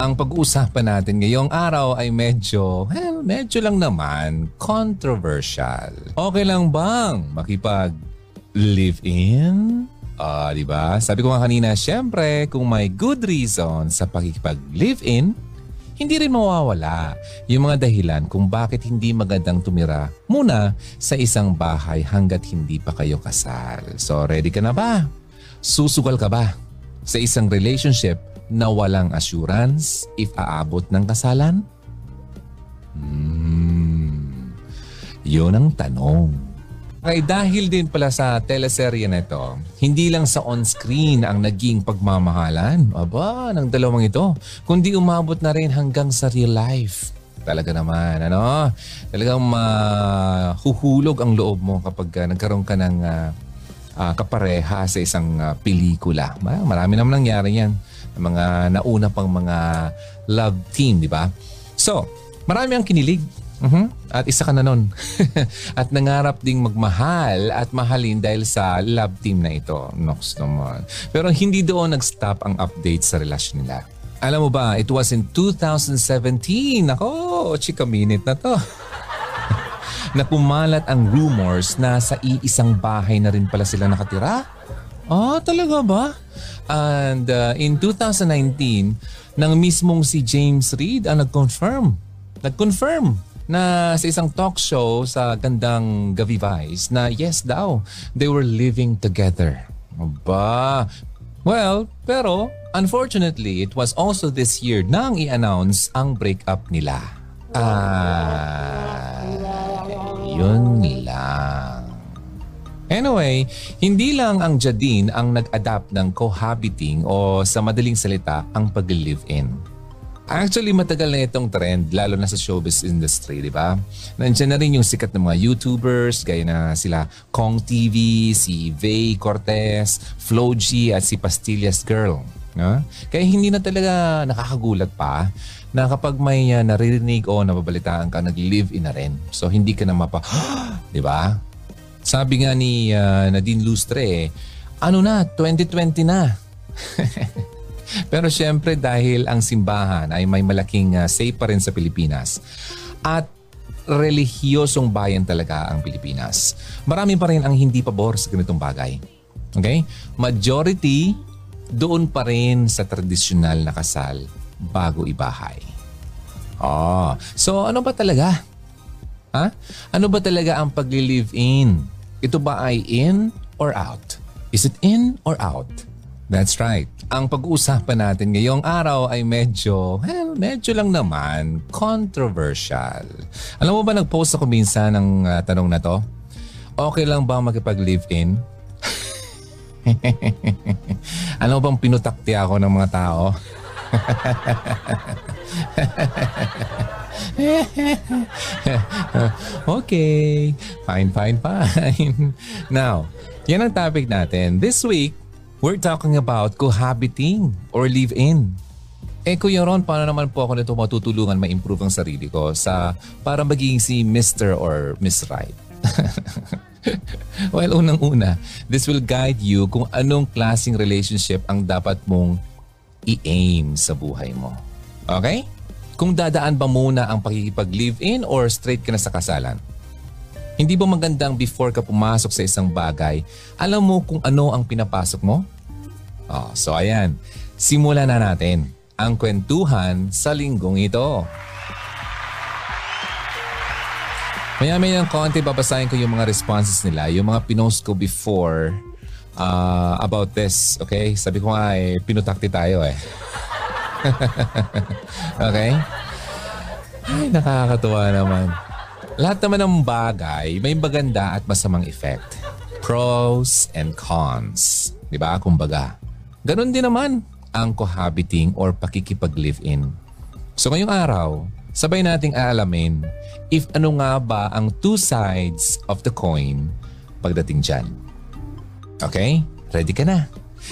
Ang pag-uusapan natin ngayong araw ay medyo lang naman controversial. Okay lang bang makipag-live-in? Diba? Sabi ko nga kanina, syempre, kung may good reason sa pakikipag-live-in, hindi rin mawawala yung mga dahilan kung bakit hindi magandang tumira muna sa isang bahay hanggat hindi pa kayo kasal. So, ready ka na ba? Susugal ka ba sa isang relationship na walang assurance if aabot ng kasalan? Yun ang tanong. Ay dahil din pala sa teleserye na ito, hindi lang sa on-screen ang naging pagmamahalan, ng dalawang ito, kundi umabot na rin hanggang sa real life. Talaga naman, ano? Talagang mahuhulog ang loob mo kapag nagkaroon ka ng kapareha sa isang pelikula. Marami naman nangyari yan. Mga nauna pang mga love team, di ba? So, marami ang kinilig. At isa ka na nun. At nangarap ding magmahal at mahalin dahil sa love team na ito. Nox naman. Pero hindi doon nag-stop ang update sa relasyon nila. Alam mo ba, it was in 2017. Ako, chika minute na to. Na kumalat ang rumors na sa iisang bahay na rin pala sila nakatira. Talaga ba? And in 2019, nang mismong si James Reid ang nag-confirm. Nag-confirm na sa isang talk show sa Gandang Gavi na yes daw, they were living together. Aba. Well, pero unfortunately, it was also this year nang i-announce ang breakup nila. Yun lang. Anyway, hindi lang ang Jadine ang nag-adapt ng cohabiting o sa madaling salita, ang pag-live-in. Actually, matagal na itong trend, lalo na sa showbiz industry, di ba? Nandiyan na rin yung sikat ng mga YouTubers, gaya na sila Kong TV, si Vay Cortez, Floji at si Pastillas Girl. No? Kaya hindi na talaga nakakagulat pa na kapag may naririnig o nababalitaan ka, nag-live-in na rin. So, hindi ka na di ba? Sabi nga ni Nadine Lustre, ano na, 2020 na. Pero syempre dahil ang simbahan ay may malaking say pa rin sa Pilipinas at relihiyosong bayan talaga ang Pilipinas. Marami pa rin ang hindi pabor sa ganitong bagay. Okay? Majority doon pa rin sa tradisyonal na kasal bago ibahay. So ano ba talaga? Ano ba talaga ang pag-live-in? Ito ba ay in or out? Is it in or out? That's right. Ang pag-uusapan natin ngayong araw ay medyo lang naman controversial. Alam mo ba, nag-post ako minsan ng tanong na to? Okay lang ba makipag-live-in? Ano bang pinutakti ako ng mga tao? Okay, fine. Now, yan ang topic natin. This week, we're talking about cohabiting or live-in. Kuya Ron, paano naman po ako nito matutulungan ma-improve ang sarili ko sa para maging si Mr. or Miss Right? Well, unang-una, this will guide you kung anong klaseng relationship ang dapat mong i-aim sa buhay mo. Okay? Kung dadaan ba muna ang pakikipag-live-in or straight ka na sa kasalan? Hindi ba magandang before ka pumasok sa isang bagay, alam mo kung ano ang pinapasok mo? So ayan, simulan na natin ang kwentuhan sa linggong ito. Maya-maya ng konti, babasahin ko yung mga responses nila, yung mga pinost ko before about this, okay? Sabi ko nga, pinutakti tayo Okay? Ay, nakakatuwa naman. Lahat naman ng bagay, may maganda at masamang effect. Pros and cons. Diba? Kumbaga. Ganun din naman ang cohabiting or pakikipag-live-in. So ngayong araw, sabay nating aalamin if ano nga ba ang two sides of the coin pagdating dyan. Okay? Ready ka na?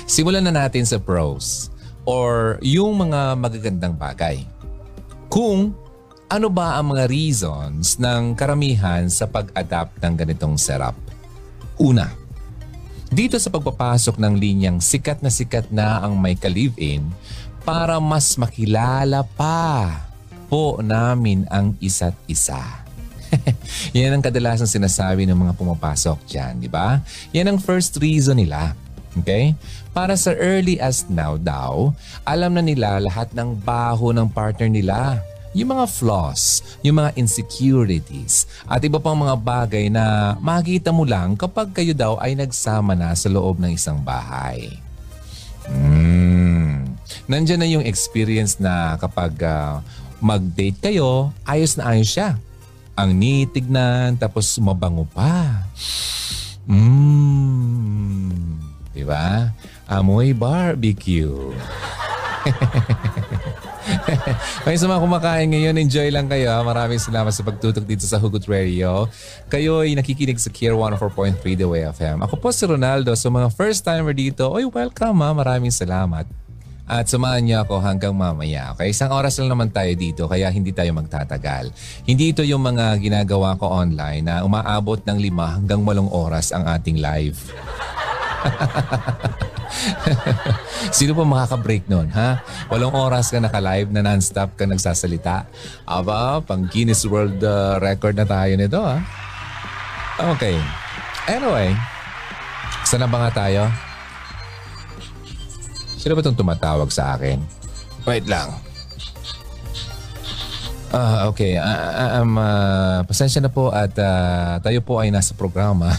Simulan na natin sa pros or yung mga magagandang bagay. Kung ano ba ang mga reasons ng karamihan sa pag-adapt ng ganitong setup. Una, dito sa pagpapasok ng linyang sikat na ang may ka-live-in, para mas makilala pa po namin ang isa't isa. Yan ang kadalasang sinasabi ng mga pumapasok dyan, di ba? Yan ang first reason nila. Okay? Para sa early as now daw, alam na nila lahat ng baho ng partner nila. Yung mga flaws, yung mga insecurities, at iba pang mga bagay na makikita mo lang kapag kayo daw ay nagsama na sa loob ng isang bahay. Nandiyan na yung experience na kapag mag-date kayo, ayos na ayos siya. Ang nitignan, tapos mabango pa. Diba? Amoy barbecue. Kaya sa mga kumakain ngayon, enjoy lang kayo. Maraming salamat sa pagtutok dito sa Hugot Radio. Kayo ay nakikinig sa KR 104.3 The Way FM. Ako po si Ronaldo. So mga first timer dito, oy welcome ha. Maraming salamat. At samahan niyo ako hanggang mamaya. Okay? Isang oras lang naman tayo dito kaya hindi tayo magtatagal. Hindi ito yung mga ginagawa ko online na umaabot ng 5 hanggang 8 oras ang ating live. Sino pa makaka-break nun, ha? 8 oras ka naka-live na non-stop ka nagsasalita. Aba, pang Guinness World Record na tayo nito, ha? Okay. Anyway, saan na ba nga tayo? Sino ba itong tumatawag sa akin? Wait lang. Okay. Pasensya na po at tayo po ay nasa programa.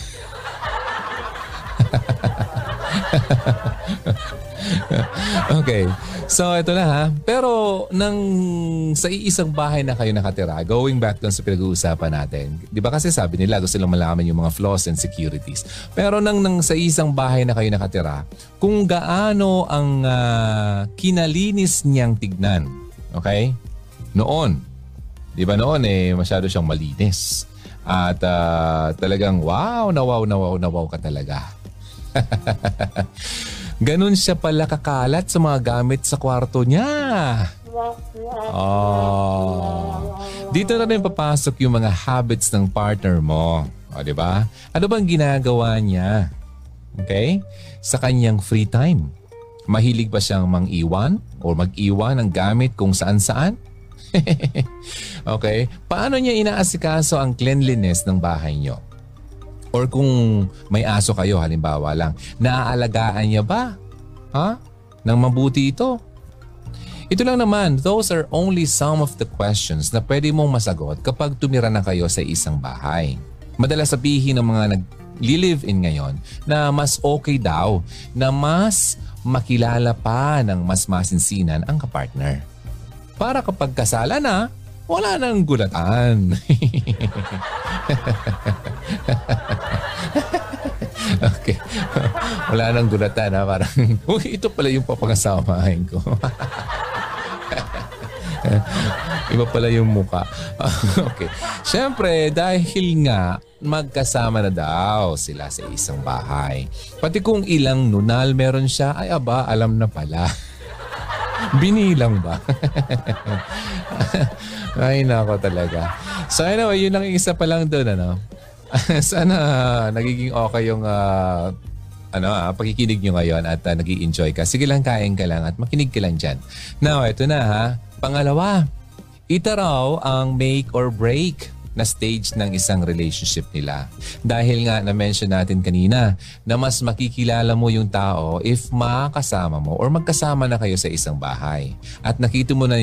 Okay. So, ito na ha. Pero sa iisang bahay na kayo nakatira, going back doon sa pinag-uusapan natin, di ba kasi sabi nila gusto lang malaman yung mga flaws and securities. Pero sa isang bahay na kayo nakatira, kung gaano ang kinalinis niyang tignan. Okay? Noon. Di ba noon eh, masyado siyang malinis. At talagang wow ka talaga. Ganun siya pala kakalat sa mga gamit sa kwarto niya. Oh. Dito na rin papasok yung mga habits ng partner mo. O, diba? Ano bang ginagawa niya? Okay? Sa kanyang free time. Mahilig ba siyang mang-iwan o mag-iwan ng gamit kung saan-saan? Okay? Paano niya inaasikaso ang cleanliness ng bahay niyo? Or kung may aso kayo, halimbawa lang, naaalagaan niya ba? Ha? Nang mabuti ito? Ito lang naman, those are only some of the questions na pwede mong masagot kapag tumira na kayo sa isang bahay. Madalas sabihin ng mga nag-live-in ngayon na mas okay daw na mas makilala pa ng mas masinsinan ang kapartner. Para kapag kasala na, wala nang gulatan. Okay. Wala nang gulatan ha. Parang, ito pala yung papangasamahin ko. Iba pala yung muka. Okay. Siyempre, dahil nga magkasama na daw sila sa isang bahay. Pati kung ilang nunal meron siya, ay aba, alam na pala. Binilang ba? Ay, nako talaga. So anyway, yun lang yung isa pa lang doon. Ano? Sana nagiging okay yung pakikinig nyo ngayon at nag-i-enjoy ka. Sige lang, kain ka lang at makinig ka lang dyan. Now, ito na ha. Pangalawa, ito raw ang make or break na stage ng isang relationship nila. Dahil nga na-mention natin kanina na mas makikilala mo yung tao if makasama mo or magkasama na kayo sa isang bahay. At nakita na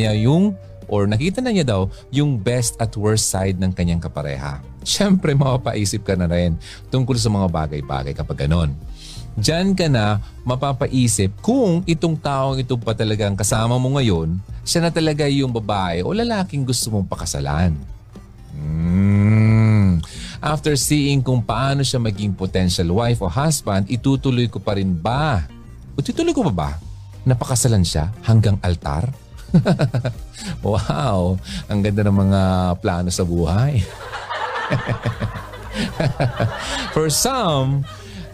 niya daw yung best at worst side ng kanyang kapareha. Siyempre, mapapaisip ka na rin tungkol sa mga bagay-bagay kapag ganon. Diyan ka na mapapaisip kung itong taong ito pa talagang kasama mo ngayon, siya na talaga yung babae o lalaking gusto mong pakasalan. After seeing kung paano siya maging potential wife o husband, itutuloy ko pa rin ba? O tutuloy ko pa ba? Napakasalan siya hanggang altar? Wow! Ang ganda ng mga plano sa buhay. For some,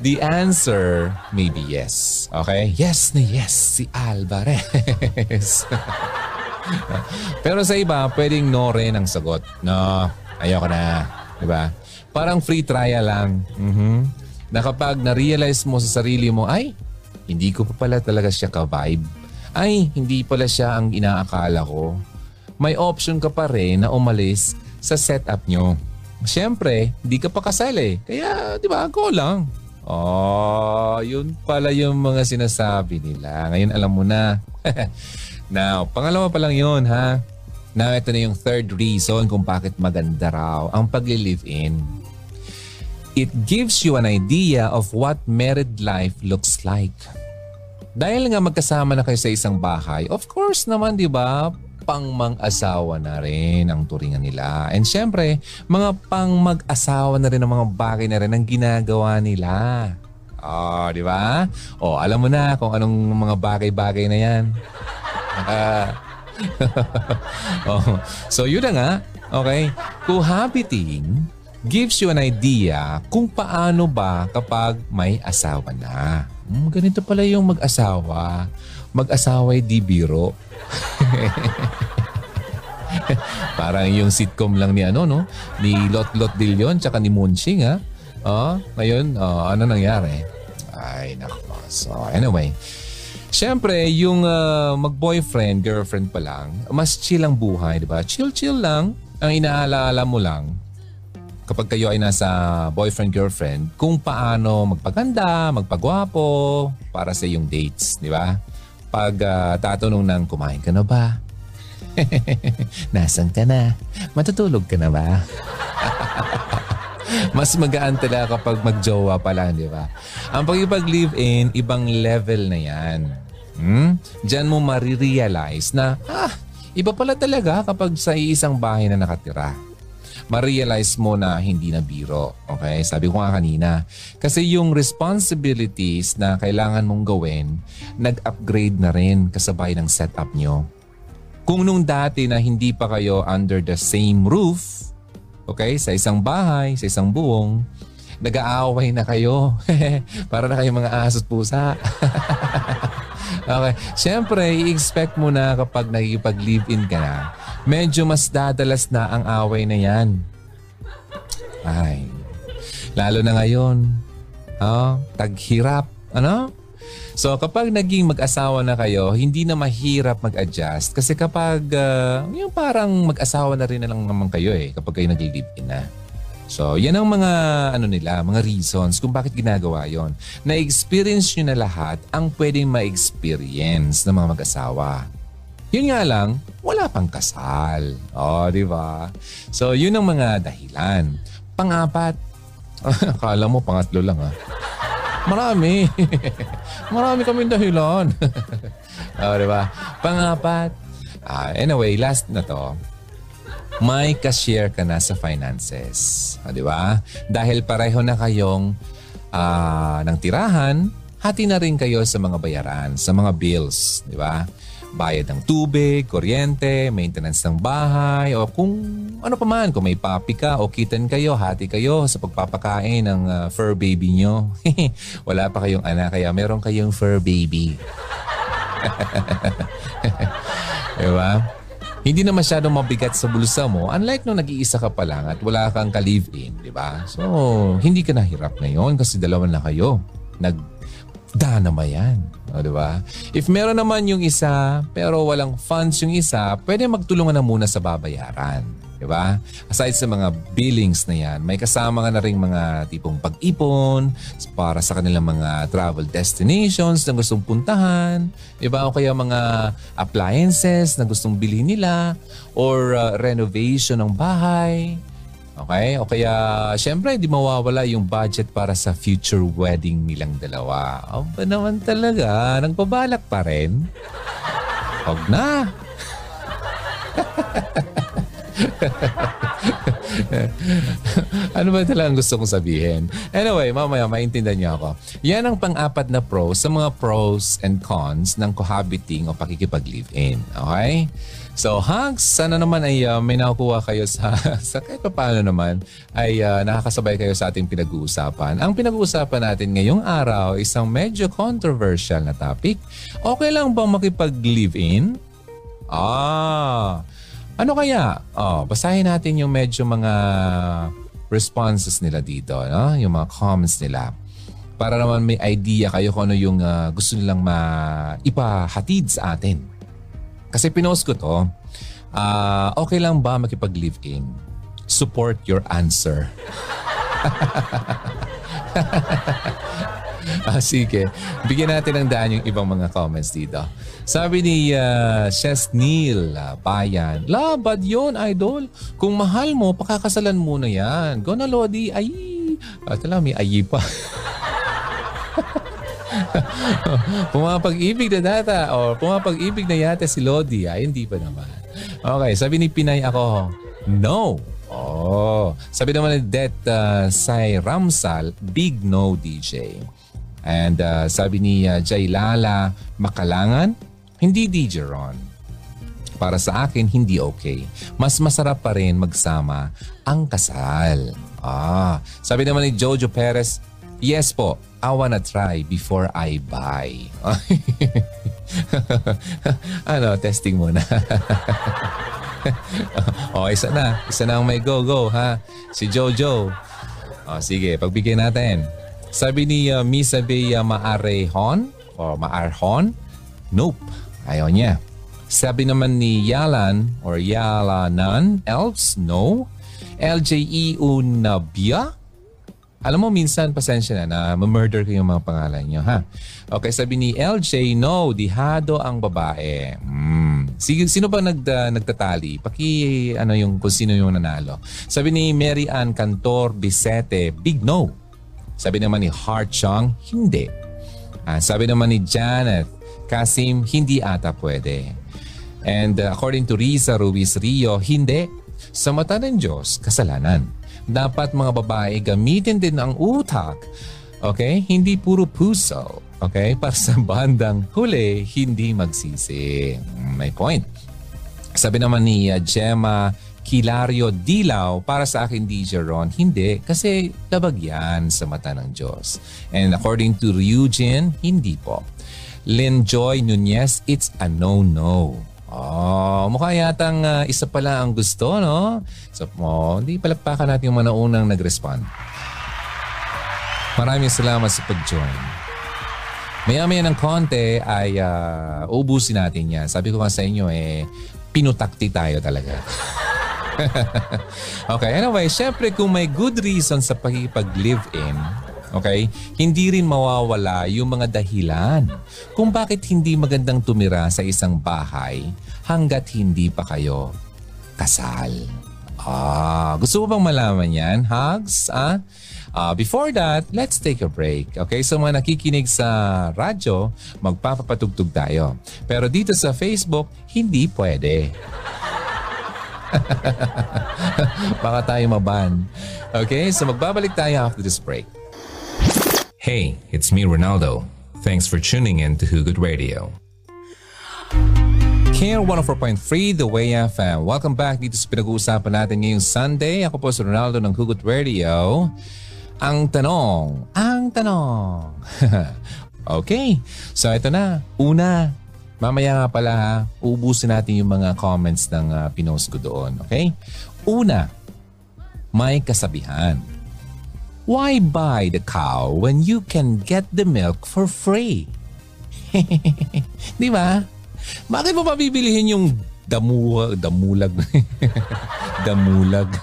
the answer may be yes. Okay? Yes na yes, si Alvarez. Pero sa iba, pwedeng no rin ang sagot. No, ayoko na. Diba? Parang free trial lang. Na kapag na-realize mo sa sarili mo, ay, hindi ko pa pala talaga siya ka-vibe. ay hindi pala siya ang inaakala ko, may option ka pa rin na umalis sa setup nyo. Siyempre, hindi ka pa kasali. Kaya, di ba, go lang. Oh, yun pala yung mga sinasabi nila. Ngayon alam mo na. Now, pangalawa pa lang yun, ha? Now, ito na yung third reason kung bakit maganda raw ang pag-live-in. It gives you an idea of what married life looks like. Dahil nga magkasama na kayo sa isang bahay, of course naman, di ba, pangmang-asawa na rin ang turingan nila. And syempre, mga pangmag-asawa na rin ang mga bagay na rin ang ginagawa nila. Oh, di ba? Oh, alam mo na kung anong mga bagay-bagay na yan. Oh. So, yun na nga. Okay. Cohabiting gives you an idea kung paano ba kapag may asawa na. Ganito pala yung mag-asawa. Mag-asawa'y di biro. Parang yung sitcom lang ni ano, no? Ni Lot Del Leon tsaka ni Munching, ha? Ngayon, ano nangyari? Ay, nako. So, anyway. Siyempre, yung mag-boyfriend, girlfriend pa lang, mas chill ang buhay, di ba? Chill-chill lang. Ang inaalaala mo lang, kapag kayo ay nasa boyfriend-girlfriend, kung paano magpaganda, magpagwapo para sa iyong dates, di ba? Pag tatanong ng kumain ka na ba? Nasaan ka na? Matutulog ka na ba? Mas magaan talaga kapag magjowa pa lang, di ba? Ang pag-live-in, ibang level na yan. Diyan mo marirealize na, iba pala talaga kapag sa isang bahay na nakatira. Marealize mo na hindi na biro. Okay? Sabi ko nga kanina. Kasi yung responsibilities na kailangan mong gawin, nag-upgrade na rin kasabay ng setup nyo. Kung nung dati na hindi pa kayo under the same roof, okay, sa isang bahay, sa isang buong, nag-aaway na kayo. Para na kayong mga aso't pusa. Okay. Siyempre, i-expect mo na kapag nagipag-live-in ka na, medyo mas dadalas na ang away na yan. Ay, lalo na ngayon. Taghirap. Ano? So, kapag naging mag-asawa na kayo, hindi na mahirap mag-adjust. Kasi kapag, yung parang mag-asawa na rin na lang naman kayo eh, kapag kayo nag-live-in na. So, yan ang mga, mga reasons kung bakit ginagawa yon. Na-experience nyo na lahat ang pwedeng ma-experience ng mga mag-asawa. Yun nga lang, wala pang kasal. Oh, di ba? So, yun ang mga dahilan. Pang-apat. Akala mo, pangatlo lang, ha? Marami. Marami kaming dahilan. Oh, di ba? Pang-apat. Anyway, last na to. May ka-share ka na sa finances. Oh, di ba? Dahil pareho na kayong ng tirahan, hati na rin kayo sa mga bayaran, sa mga bills. Di ba? Bayad ng tubig, kuryente, maintenance ng bahay, o kung ano pa man, kung may papi ka o kitan kayo, hati kayo sa pagpapakain ng fur baby nyo. Wala pa kayong anak, kaya meron kayong fur baby. Diba? Hindi na masyadong mabigat sa bulsa mo, unlike nung nag-iisa ka pa lang at wala kang ka-live-in, diba? So, hindi ka nahirap ngayon kasi dalawa na kayo. Danama yan. O, diba? If meron naman yung isa, pero walang funds yung isa, pwede magtulungan na muna sa babayaran. Diba? Aside sa mga billings na yan, may kasama na rin mga tipong pag-ipon para sa kanilang mga travel destinations na gustong puntahan. Diba? O kaya mga appliances na gustong bilhin nila or renovation ng bahay. Okay? O kaya, syempre, hindi mawawala yung budget para sa future wedding nilang dalawa. O ba naman talaga? Nagpabalak pa rin? Huwag na! Ano ba talagang gusto kong sabihin? Anyway, mamaya, maintindihan niyo ako. Yan ang pang-apat na pros sa mga pros and cons ng cohabiting o pakikipag-live-in. Okay? So, hugs, sana naman ay may nakukuha kayo sa kahit paano naman ay nakakasabay kayo sa ating pinag-uusapan. Ang pinag-uusapan natin ngayong araw, isang medyo controversial na topic. Okay lang bang makipag-live-in? Ano kaya? Basahin natin yung medyo mga responses nila dito, no? Yung mga comments nila. para naman may idea kayo kung ano yung gusto nilang maipahatid sa atin. Kasi pinost ko to, okay lang ba makipag-live-in? Support your answer. Sige, bigyan natin ng daan yung ibang mga comments dito. Sabi ni Chesnil Bayan, labad yun, idol. Kung mahal mo, pakakasalan mo na yan. Go na, Lodi. Ay, ito lang, may ayi pa. Pumapag-ibig na data o pumapag-ibig na yata si Lodi. Ay, hindi pa naman. Okay, sabi ni Pinay ako, no. Oh, sabi naman ni Det Sai Ramsal, big no DJ. And sabi ni Jailala Makalangan, hindi DJ Ron. Para sa akin, hindi okay. Mas masarap pa rin magsama ang kasal. Ah, sabi naman ni Jojo Perez, yes po, I wanna try before I buy. Ano, testing muna. Oh, isa na. Isa na ang may go-go, ha? Si Jojo. Oh, sige, pagbigay natin. Sabi ni Misa Bea Maarehon o Maarhon, nope, ayaw niya. Sabi naman ni Yalan or Yalanan, else, no. LJE Unabia, alam mo, minsan, pasensya na, ma-murder ko yung mga pangalan nyo, ha? Okay, sabi ni LJ, no, dihado ang babae. Sino ba nagtatali? Paki, ano yung, kung sino yung nanalo. Sabi ni Mary Ann Cantor Bisete, big no. Sabi naman ni Heart Chong, hindi. Sabi naman ni Janet Kasim, hindi ata pwede. And according to Risa Ruiz Rio, hindi. Sa mata ng Diyos, kasalanan. Dapat mga babae gamitin din ang utak. Okay? Hindi puro puso. Okay? Para sa bandang huli, hindi magsisi. May point. Sabi naman ni Gemma Kilario Dilaw, para sa akin DJ Ron, hindi. Kasi labag yan sa mata ng Diyos. And according to Ryujin, hindi po. Lynn Joy Nunez, it's a no-no. Oh, mukha yatang isa pala ang gusto, no? So, hindi palakpakan natin yung manaunang nag-respond. Maraming salamat sa pag-join. Maya-maya ng konti ay ubusin natin yan. Sabi ko nga sa inyo, pinutakti tayo talaga. Okay, anyway, syempre kung may good reason sa pakipag-live-in, okay? Hindi rin mawawala yung mga dahilan kung bakit hindi magandang tumira sa isang bahay hanggat hindi pa kayo kasal. Gusto mo bang malaman yan, Hugs? Before that, let's take a break. Okay? So mga nakikinig sa radyo, magpapatugtog tayo. Pero dito sa Facebook, hindi pwede. Baka tayo maban. Okay? So magbabalik tayo after this break. Hey, it's me, Ronaldo. Thanks for tuning in to Hugot Radio. KR 104.3, The Way FM. Welcome back dito sa pinag-uusapan natin ngayong Sunday. Ako po si Ronaldo ng Hugot Radio. Ang tanong. Okay, so ito na. Una, mamaya nga pala ha, uubusin natin yung mga comments ng pinost ko doon. Okay? Una, may kasabihan. Why buy the cow when you can get the milk for free? Di ba? Bakit mo pabibilihin yung damulag? Damulag.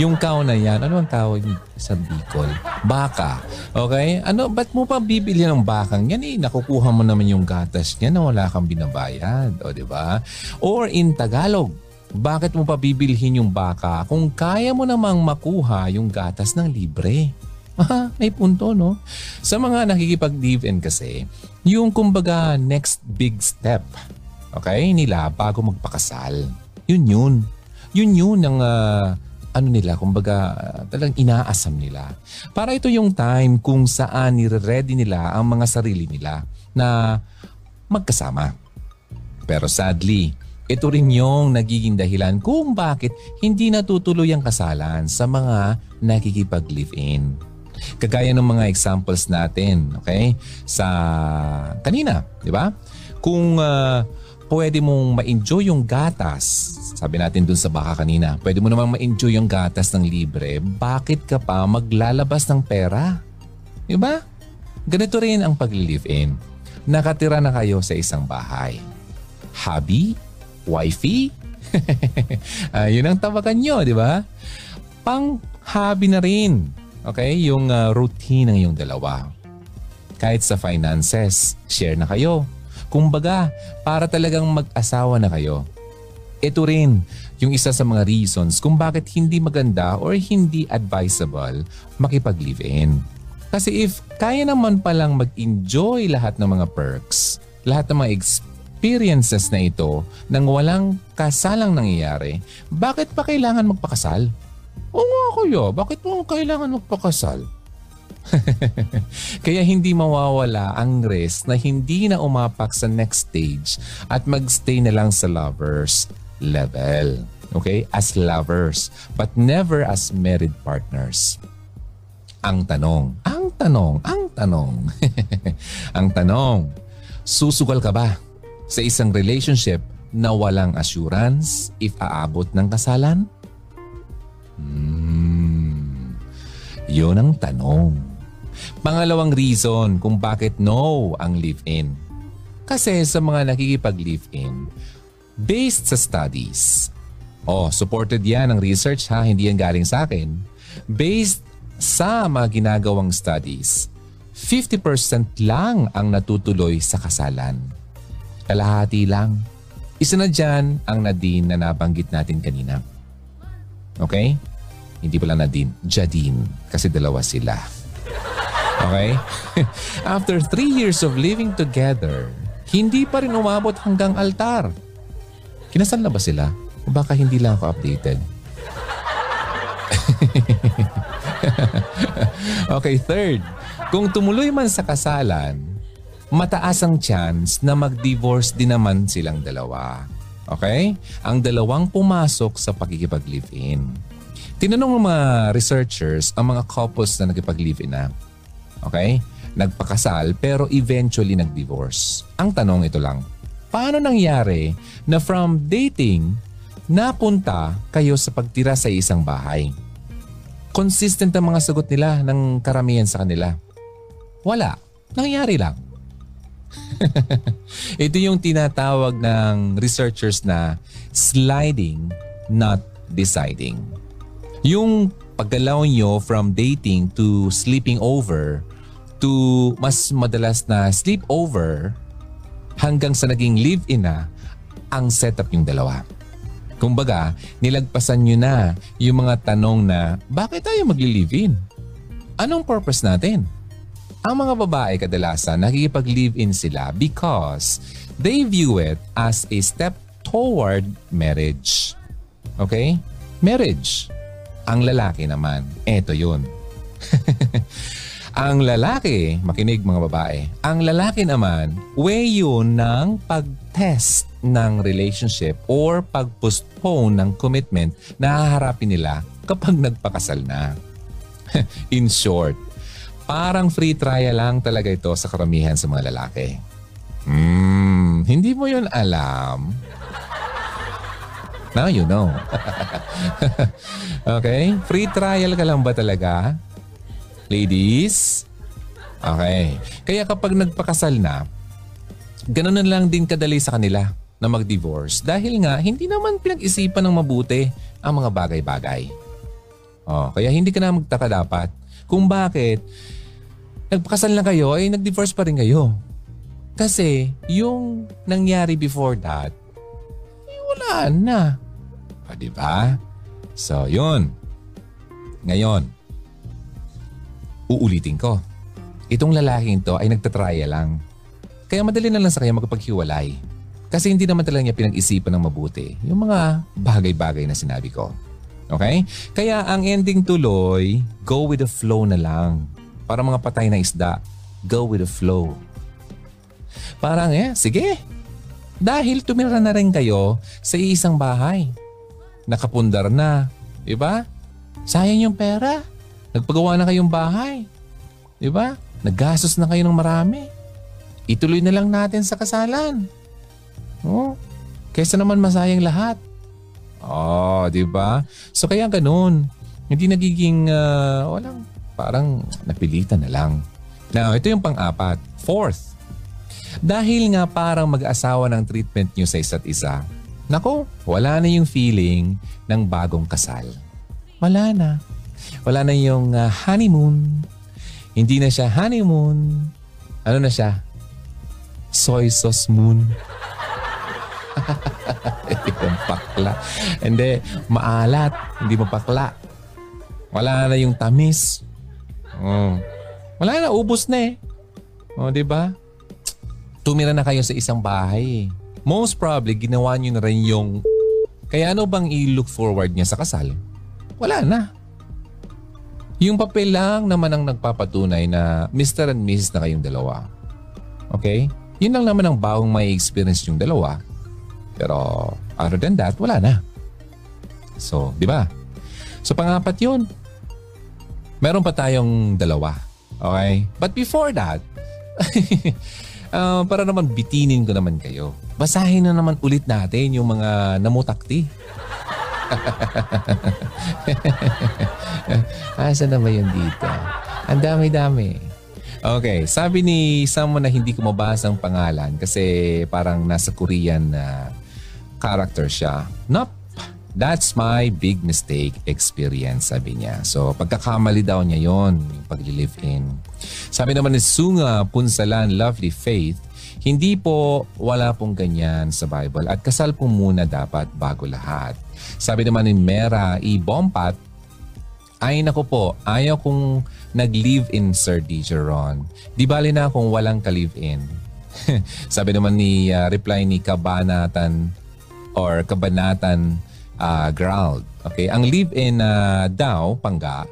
Yung cow na yan. Ano ang tawag sa Bicol? Baka. Okay? Ano, ba't mo pabibilihin ng bakang yan? Nakukuha mo naman yung gatas niya na wala kang binabayad. O di ba? Or in Tagalog, bakit mo pa bibilhin yung baka kung kaya mo namang makuha yung gatas ng libre? May punto, no? Sa mga nakikipag-live-in kasi, yung kumbaga next big step, okay, nila bago magpakasal. Yun. Yun ang nila, kumbaga talagang inaasam nila. Para ito yung time kung saan nire-ready nila ang mga sarili nila na magkasama. Pero sadly, ito rin yung nagiging dahilan kung bakit hindi natutuloy ang kasalan sa mga nakikipag-live-in. Kagaya ng mga examples natin, okay? Sa kanina, di ba? Kung pwede mong ma-enjoy yung gatas, sabi natin dun sa baka kanina, pwede mo naman ma-enjoy yung gatas ng libre, bakit ka pa maglalabas ng pera? Di ba? Ganito rin ang pag-live-in. Nakatira na kayo sa isang bahay. Hubby? Wifey? Yun ang tawagan nyo, di ba? Pang-hobby na rin. Okay? Yung routine ng iyong dalawa. Kahit sa finances, share na kayo. Kumbaga, para talagang mag-asawa na kayo. Ito rin yung isa sa mga reasons kung bakit hindi maganda or hindi advisable makipag-live-in. Kasi if kaya naman palang mag-enjoy lahat ng mga perks, lahat ng mga experiences na ito nang walang kasalang nangyayari, bakit pa kailangan magpakasal? Oo nga kuya, bakit mo kailangan magpakasal? Kaya hindi mawawala ang risk na hindi na umapak sa next stage at magstay na lang sa lovers level. Okay? As lovers but never as married partners. Ang tanong. Ang tanong, susugal ka ba sa isang relationship na walang assurance if aabot ng kasalan? Yun ang tanong. Pangalawang reason kung bakit no ang live-in. Kasi sa mga nakikipag-live-in, based sa studies, supported yan ng research ha, hindi yan galing sa akin, based sa mga ginagawang studies, 50% lang ang natutuloy sa kasalan. Kalahati lang. Isa na dyan ang Nadine na nabanggit natin kanina. Okay? Hindi pala Nadine, Jadine. Kasi dalawa sila. Okay? After 3 years of living together, hindi pa rin umabot hanggang altar. Kinasal na ba sila? O baka hindi lang ako updated? Okay, third. Kung tumuloy man sa kasalan, mataas ang chance na mag-divorce din naman silang dalawa. Okay? Ang dalawang pumasok sa pakikipag-live-in. Tinanong ng mga researchers ang mga couples na nagkipag-live-in na. Okay? Nagpakasal pero eventually nag-divorce. Ang tanong ito lang, paano nangyari na from dating, napunta kayo sa pagtira sa isang bahay? Consistent ang mga sagot nila ng karamihan sa kanila. Wala. Nangyari lang. Ito yung tinatawag ng researchers na sliding, not deciding. Yung paggalaw nyo from dating to sleeping over to mas madalas na sleepover hanggang sa naging live-in na ang setup yung dalawa. Kumbaga, nilagpasan nyo na yung mga tanong na bakit tayo magli-live-in? Anong purpose natin? Ang mga babae kadalasan nakikipag-live-in sila because they view it as a step toward marriage. Okay? Marriage. Ang lalaki naman, eto yun. Ang lalaki, makinig mga babae, ang lalaki naman, way yun ng pag-test ng relationship or pag-postpone ng commitment na haharapin nila kapag nagpakasal na. In short, parang free trial lang talaga ito sa karamihan sa mga lalaki. Hindi mo yun alam. Now you know. Okay? Free trial ka lang ba talaga? Ladies? Okay. Kaya kapag nagpakasal na, ganun na lang din kadali sa kanila na mag-divorce dahil nga hindi naman pinag-isipan ng mabuti ang mga bagay-bagay. Kaya hindi ka na magtaka dapat kung bakit nagpakasal na kayo ay nag-divorce pa rin kayo. Kasi yung nangyari before that, wala na. O diba? So yun. Ngayon, uulitin ko. Itong lalaking to ay nagtatrya lang. Kaya madali na lang sa kanya magpaghiwalay. Kasi hindi naman talaga niya pinag-isipan ng mabuti yung mga bagay-bagay na sinabi ko. Okay? Kaya ang ending tuloy, go with the flow na lang. Para mga patay na isda, go with the flow. Parang sige. Dahil tumira na rin kayo sa isang bahay. Nakapundar na. Diba? Sayang yung pera. Nagpagawa na kayong bahay. Diba? Naggastos na kayo ng marami. Ituloy na lang natin sa kasalan. Kaysa naman masayang lahat. Di ba? So kaya ganun. Hindi nagiging walang parang napilitan na lang. Now, ito yung pang-apat. Fourth, dahil nga parang mag-asawa ng treatment nyo sa isa't isa, nako, wala na yung feeling ng bagong kasal. Wala na. Wala na yung honeymoon. Hindi na siya honeymoon. Ano na siya? Soy sauce moon. Yung pakla. Hindi, maalat. Hindi mapakla. Wala na yung tamis. Oh. Wala na, ubos na eh. O, oh, diba? Tumira na kayo sa isang bahay. Most probably, ginawa nyo na rin yung... Kaya ano bang i-look forward niya sa kasal? Wala na. Yung papel lang naman ang nagpapatunay na Mr. and Mrs. na kayong dalawa. Okay? Yun lang naman ang bagong may experience yung dalawa. Pero other than that, wala na. So, di ba? So, pang-apat yun. Meron pa tayong dalawa. Okay? But before that... para naman bitinin ko naman kayo. Basahin na naman ulit natin yung mga namutakti. Asa na ba yun dito? Ang dami-dami. Okay, sabi ni someone na hindi ko mabasa ang pangalan kasi parang nasa Korean character siya. Nope, that's my big mistake experience, sabi niya. So, pagkakamali daw niya yon yung pag-live-in. Sabi naman ni Sunga Punsalan Lovely Faith, hindi po, wala pong ganyan sa Bible at kasal po muna dapat bago lahat. Sabi naman ni Mera E. Bompat, ay nako po, ayaw kong nag-live-in, Sir Teacher Ron. Di bali na kung walang ka-live-in. Sabi naman ni, reply ni Kabanatan or Kabanatan growled. Okay, ang live-in daw, pangga,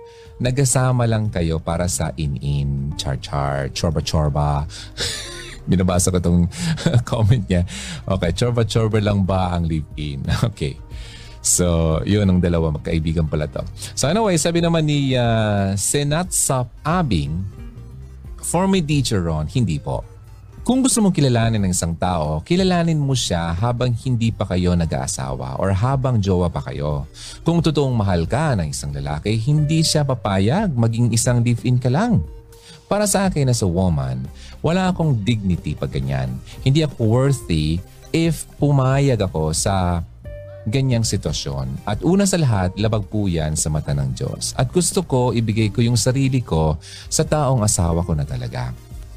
nagasama lang kayo para sa in-in, char-char, chorba-chorba. Binabasa ko itong comment niya. Okay, chorba-chorba lang ba ang live-in? Okay. So, yun ang dalawa. Magkaibigan pala to. So anyway, sabi naman ni Senatsap Abing, for me, Teacher Ron, hindi po. Kung gusto mong kilalanin ng isang tao, kilalanin mo siya habang hindi pa kayo nag-aasawa or habang jowa pa kayo. Kung totoong mahal ka ng isang lalaki, hindi siya papayag maging isang live-in ka lang. Para sa akin as a woman, wala akong dignity pag ganyan. Hindi ako worthy if pumayag ako sa ganyang sitwasyon. At una sa lahat, labag po yan sa mata ng Diyos. At gusto ko, ibigay ko yung sarili ko sa taong asawa ko na talaga.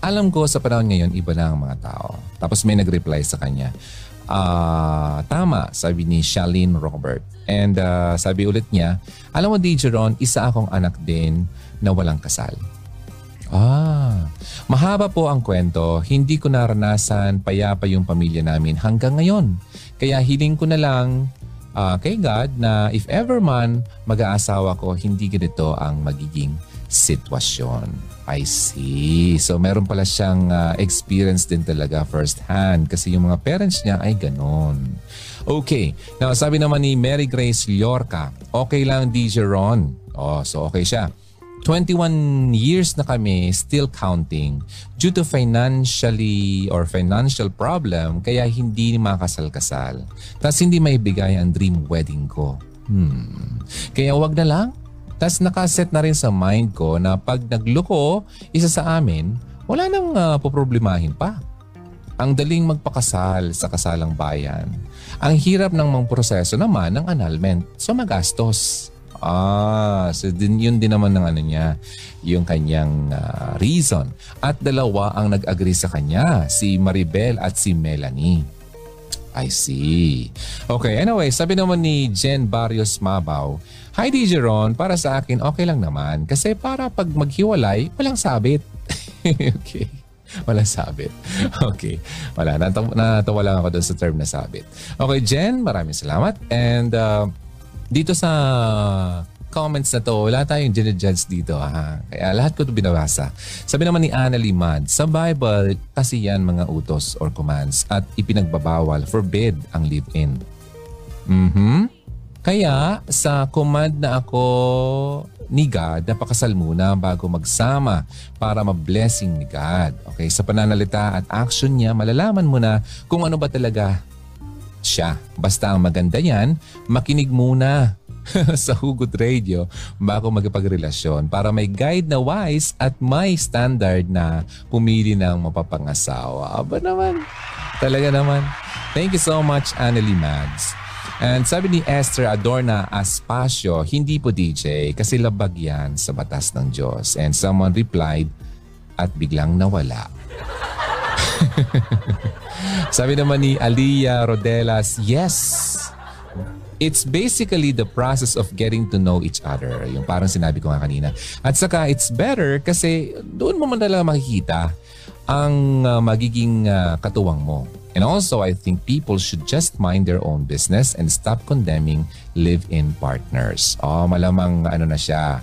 Alam ko sa panahon ngayon, iba na ang mga tao. Tapos may nag-reply sa kanya. Tama, sabi ni Shalene Robert. And sabi ulit niya, alam mo DJ Ron, isa akong anak din na walang kasal. Ah, mahaba po ang kwento. Hindi ko naranasan payapa yung pamilya namin hanggang ngayon. Kaya hiling ko na lang kay God na if ever man mag-aasawa ko, hindi ganito ang magiging sitwasyon. I see. So, meron pala siyang experience din talaga first hand kasi yung mga parents niya ay ganon. Okay. Now, sabi naman ni Mary Grace Llorca, okay lang DJ Ron. Oh, so okay siya. 21 years na kami, still counting. Due to financial problem, kaya hindi makasal-kasal. Tapos hindi maibigay ang dream wedding ko. Kaya wag na lang. Tapos nakaset na rin sa mind ko na pag nagloko isa sa amin, wala nang poproblemahin pa. Ang daling magpakasal sa kasalang bayan. Ang hirap ng mga proseso naman ng annulment. So magastos. Ah, so yun din naman ng ano niya, yung kanyang reason. At dalawa ang nag-agree sa kanya, si Maribel at si Melanie. I see. Okay, anyway, sabi naman ni Jen Barrios Mabaw, hi DJ Ron, para sa akin okay lang naman kasi para pag maghiwalay, walang sabit. Okay, walang sabit. Okay, wala. Natawa lang ako doon sa term na sabit. Okay, Jen, maraming salamat. And dito sa comments na to, wala tayong gine-judge dito. Ha? Kaya lahat ko ito binabasa. Sabi naman ni Anna Limad, sa Bible kasi yan mga utos or commands at ipinagbabawal, forbid ang live-in. Kaya sa command na ako ni God, napakasal muna bago magsama para ma-blessing ni God. Okay? Sa pananalita at action niya, malalaman mo na kung ano ba talaga siya. Basta ang maganda yan, makinig muna. sa Hugot Radio bago magpagrelasyon para may guide na wise at may standard na pumili ng mapapangasawa. Aba naman. Talaga naman. Thank you so much, Annelie Mads. And sabi ni Esther Adorna Aspasio, hindi po DJ kasi labag yan sa batas ng Diyos. And someone replied at biglang nawala. Sabi naman ni Alia Rodelas, yes! It's basically the process of getting to know each other. Yung parang sinabi ko nga kanina. At saka it's better kasi doon mo man talaga makikita ang magiging katuwang mo. And also, I think people should just mind their own business and stop condemning live-in partners. Oh, malamang ano na siya.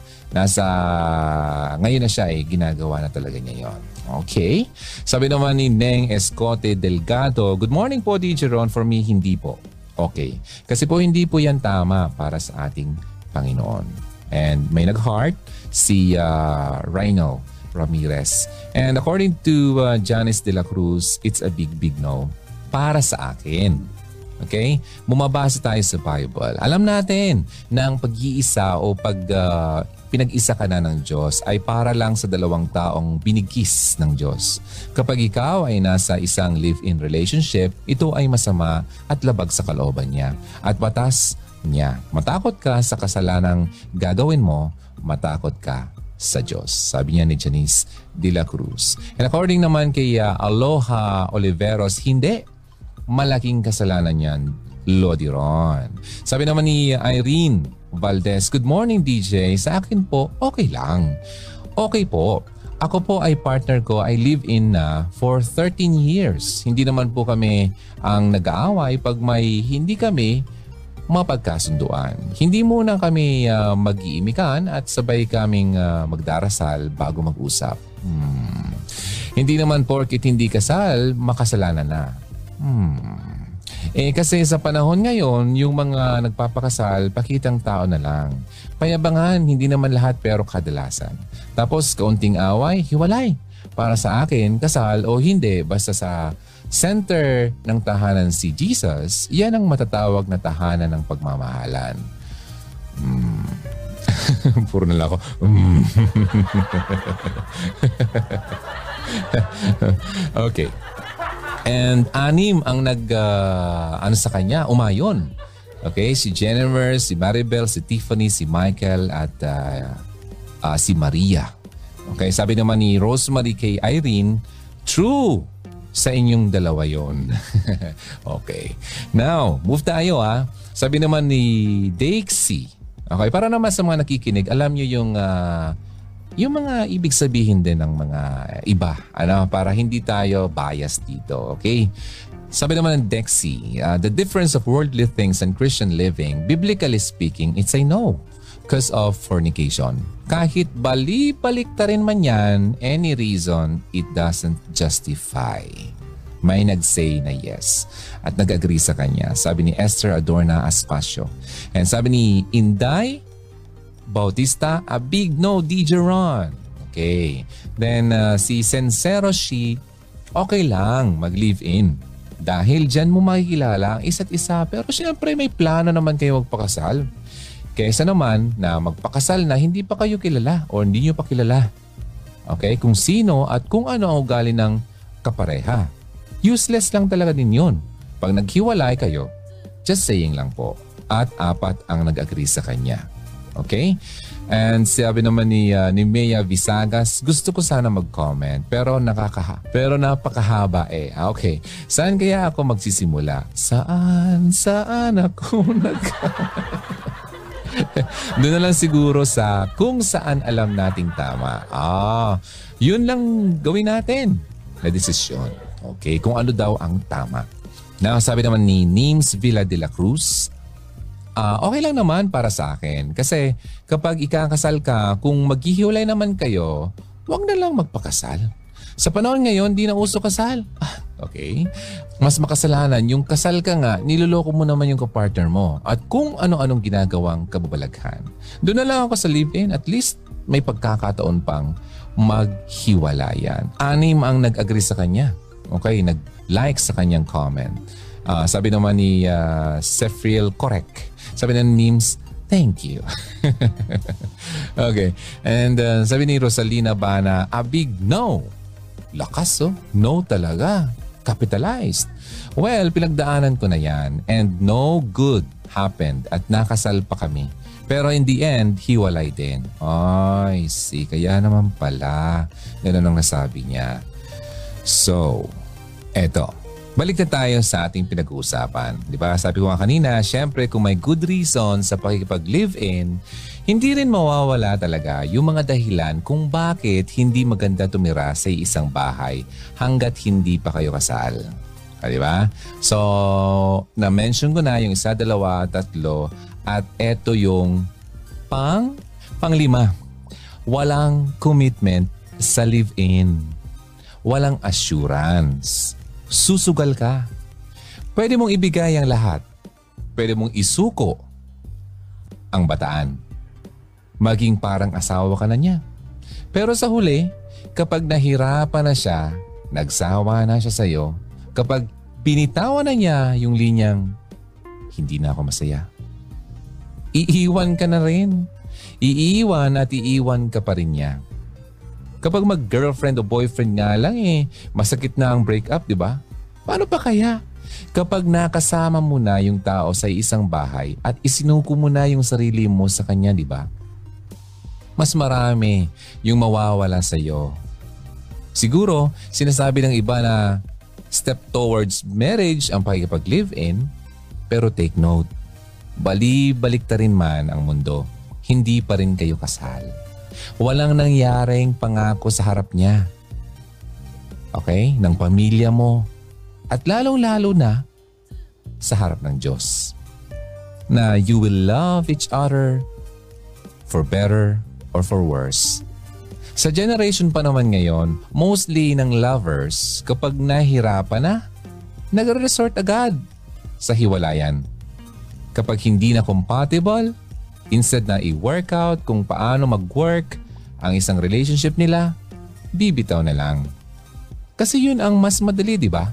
Ngayon na siya eh, ginagawa na talaga niya yon. Okay. Sabi naman ni Neng Escote Delgado, good morning po, DJ Ron. For me, hindi po. Okay. Kasi po hindi po yan tama para sa ating Panginoon. And may nag-heart si Rhino Ramirez. And according to Janice De La Cruz, it's a big, big no para sa akin. Okay? Bumabasa tayo sa Bible. Alam natin na ang pag-iisa o pag pinag-isa ka na ng Diyos ay para lang sa dalawang taong binigkis ng Diyos. Kapag ikaw ay nasa isang live-in relationship, ito ay masama at labag sa kalooban niya at batas niya. Matakot ka sa kasalanang gagawin mo, matakot ka sa Diyos. Sabi niya ni Janice De La Cruz. And according naman kay Aloha Oliveros, hindi. Malaking kasalanan yan, Lodi Ron. Sabi naman ni Irene Valdez, good morning DJ. Sa akin po, okay lang. Okay po. Ako po ay partner ko, I live in na for 13 years. Hindi naman po kami ang nag-aaway pag may hindi kami mapagkasunduan. Hindi muna kami mag-iimikan at sabay kaming magdarasal bago mag-usap. Hindi naman porkit hindi kasal, makasalanan na. Eh kasi sa panahon ngayon, yung mga nagpapakasal, pakitang tao na lang. Payabangan, hindi naman lahat pero kadalasan. Tapos kaunting away, hiwalay. Para sa akin, kasal o hindi, basta sa center ng tahanan si Jesus, yan ang matatawag na tahanan ng pagmamahalan. Puro na lang ako. Okay. And anim ang nag sa kanya, umayon. Okay, si Jennifer, si Maribel, si Tiffany, si Michael, at si Maria. Okay, sabi naman ni Rosemary kay Irene, true! Sa inyong dalawa yon. Okay. Now, move tayo ha. Sabi naman ni Dixie. Okay, para naman sa mga nakikinig, alam nyo yung mga ibig sabihin din ng mga iba. Ano? Para hindi tayo biased dito. Okay? Sabi naman ng Dixie, the difference of worldly things and Christian living, biblically speaking, it's a no. Because of fornication. Kahit bali-baliktarin man yan, any reason, it doesn't justify. May nagsay na yes. At nag-agree sa kanya. Sabi ni Esther Adorna Aspasio. And sabi ni Inday Bautista, a big no, DJ Ron. Okay. Then si Sensero Shi, okay lang mag-live-in. Dahil dyan mo makikilala ang isa't isa. Pero syempre may plano naman kayo magpakasal. Kaysa naman na magpakasal na hindi pa kayo kilala o hindi nyo pa kilala. Okay? Kung sino at kung ano ang ugali ng kapareha. Useless lang talaga din yun. Pag naghiwalay kayo, just saying lang po. At apat ang nag-agree sa kanya. Okay? And sabi naman ni Mea Visagas, gusto ko sana mag-comment pero napakahaba eh. Okay. Saan kaya ako magsisimula? Saan ako doon na lang siguro sa kung saan alam nating tama. Yun lang gawin natin na desisyon. Okay, kung ano daw ang tama. Na sabi naman ni Nims Villa de la Cruz, okay lang naman para sa akin. Kasi kapag ikakasal ka, kung maghihiwalay naman kayo, huwag na lang magpakasal. Sa panahon ngayon, di na uso kasal. Okay? Mas makasalanan yung kasal ka nga, niloloko mo naman yung kapartner mo at kung ano-anong ginagawang kababalaghan. Doon na lang ako sa live-in. At least may pagkakataon pang maghiwalayan. Anim ang nag-agree sa kanya. Okay? Nag-like sa kanyang comment. Sabi naman ni Sefriel Correct. Sabi na ni Nims, Thank you. Okay. And sabi ni Rosalina Bana, a big no. Lakas oh. No talaga. Capitalized. Well, pinagdaanan ko na yan. And no good happened. At nakasal pa kami. Pero in the end, hiwalay din. Ay, see. Kaya naman pala. Ganun ang nasabi niya. So, eto. Balik na tayo sa ating pinag-uusapan. Di ba? Sabi ko nga kanina, syempre kung may good reason sa pakikipag-live-in, hindi rin mawawala talaga yung mga dahilan kung bakit hindi maganda tumira sa isang bahay hanggat hindi pa kayo kasal. Di ba? So, na-mention ko na yung isa, dalawa, tatlo, at eto yung panglima. Walang commitment sa live-in. Walang assurance. Susugal ka. Pwede mong ibigay ang lahat. Pwede mong isuko ang bataan. Maging parang asawa ka na niya. Pero sa huli, kapag nahirapan na siya, nagsawa na siya sa'yo, kapag binitawan na niya yung linyang, hindi na ako masaya. Iiwan ka na rin. Iiwan at iiwan ka pa rin niya. Kapag mag-girlfriend o boyfriend nga lang eh, masakit na ang breakup, di ba? Paano pa kaya? Kapag nakasama mo na yung tao sa isang bahay at isinuko mo na yung sarili mo sa kanya, di ba? Mas marami yung mawawala sa'yo. Siguro, sinasabi ng iba na step towards marriage ang pakikipag-live-in, pero take note, balik-baliktarin man ang mundo, hindi pa rin kayo kasal. Walang nangyaring pangako sa harap niya. Okay? Ng pamilya mo. At lalong-lalo na sa harap ng Diyos. Na you will love each other for better or for worse. Sa generation pa naman ngayon, mostly ng lovers, kapag nahirapan na, nag-resort agad sa hiwalayan. Kapag hindi na compatible, instead na i-workout kung paano mag-work ang isang relationship nila, bibitaw na lang. Kasi yun ang mas madali, di ba?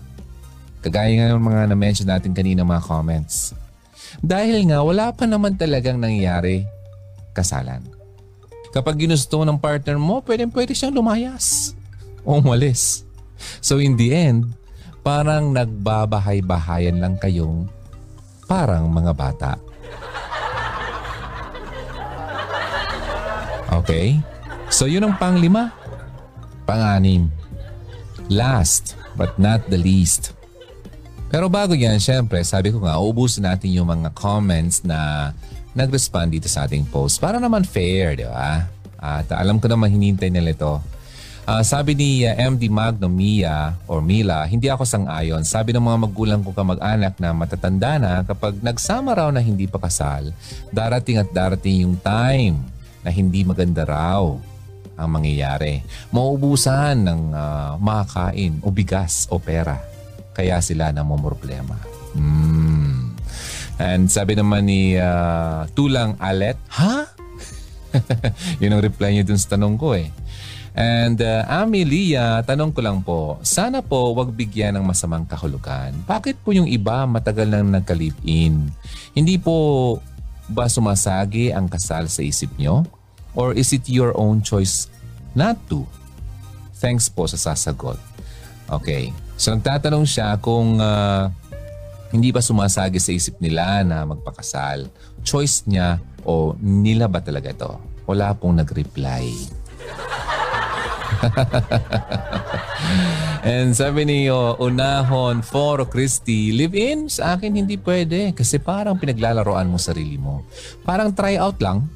Kagaya nga ng mga na-mention natin kanina mga comments. Dahil nga wala pa naman talagang nangyari kasalan. Kapag ginusto ng partner mo, pwede siyang lumayas o umalis. So in the end, parang nagbabahay-bahayan lang kayong parang mga bata. Okay? So yun ang panglima. Panganim. Last but not the least. Pero bago yan, syempre, sabi ko nga, uubusin natin yung mga comments na nag-respond dito sa ating post. Para naman fair, di ba? At alam ko naman hinihintay nila ito. Sabi ni MD Magno Mia or Mila, hindi ako sang-ayon. Sabi ng mga magulang ko kamag-anak na matatanda na kapag nagsama raw na hindi pa kasal, darating at darating yung time na hindi maganda raw ang mangyayari. Mauubusan ng makakain o bigas o pera. Kaya sila namumroblema. And sabi naman ni Tulang Alet, ha? Yun ang reply niyo dun sa tanong ko eh. And Amelia, tanong ko lang po, sana po wag bigyan ng masamang kahulugan. Bakit po yung iba matagal nang nagka-live-in? Hindi po ba sumasagi ang kasal sa isip nyo? Or is it your own choice not to? Thanks po sa sasagot. Okay. So nagtatanong siya kung hindi ba sumasagi sa isip nila na magpakasal. Choice niya o nila ba talaga to? Wala pong nag-reply. And sabi niyo, Unahon, Foro Christi, live-in? Sa akin hindi pwede kasi parang pinaglalaroan mo sarili mo. Parang try out lang,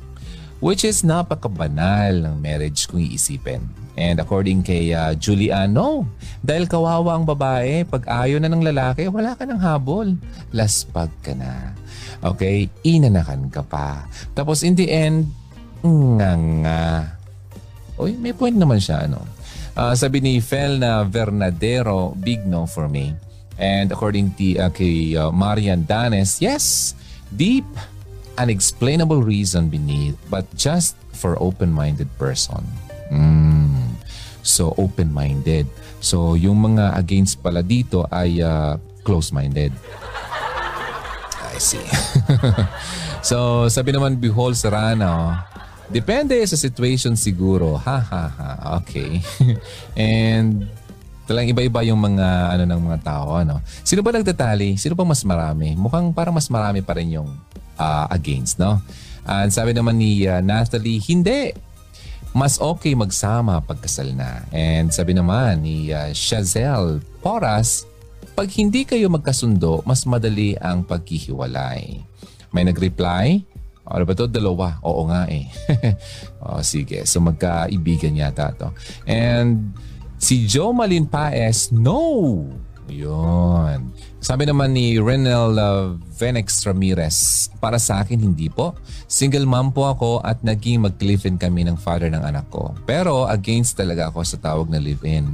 which is napakabanal ng marriage kung iisipin. And according kay Juliano, dahil kawawa ang babae, pag ayaw na ng lalaki, wala ka ng habol. Laspag ka na. Okay? Inanakan ka pa. Tapos in the end, nga. Uy, may point naman siya, ano? Sabi ni Felna Bernadero, big no for me. And according kay Marian Danes, yes, deep, unexplainable reason beneath, but just for open-minded person. So, open-minded. So, yung mga against pala dito ay close-minded. I see. So, sabi naman, Bihol Serrano. Depende sa situation siguro. Ha, ha, ha. Okay. And talagang iba-iba yung mga ano ng mga tao, ano. Sino ba nagtatali? Sino ba mas marami? Mukhang parang mas marami pa rin yung against, no? And sabi naman ni Natalie, hindi. Mas okay magsama pagkasal na. And sabi naman ni Shazelle Poras, pag hindi kayo magkasundo, mas madali ang paghihiwalay. May nag-reply? Ano ba ito? Dalawa. Oo nga eh. O, sige. So magkaibigan yata ito. And si Jomalyn Paes, no! Yun. Sabi naman ni Renel Venex Ramirez, para sa akin hindi po. Single mom po ako at naging mag-live-in kami ng father ng anak ko. Pero against talaga ako sa tawag na live-in.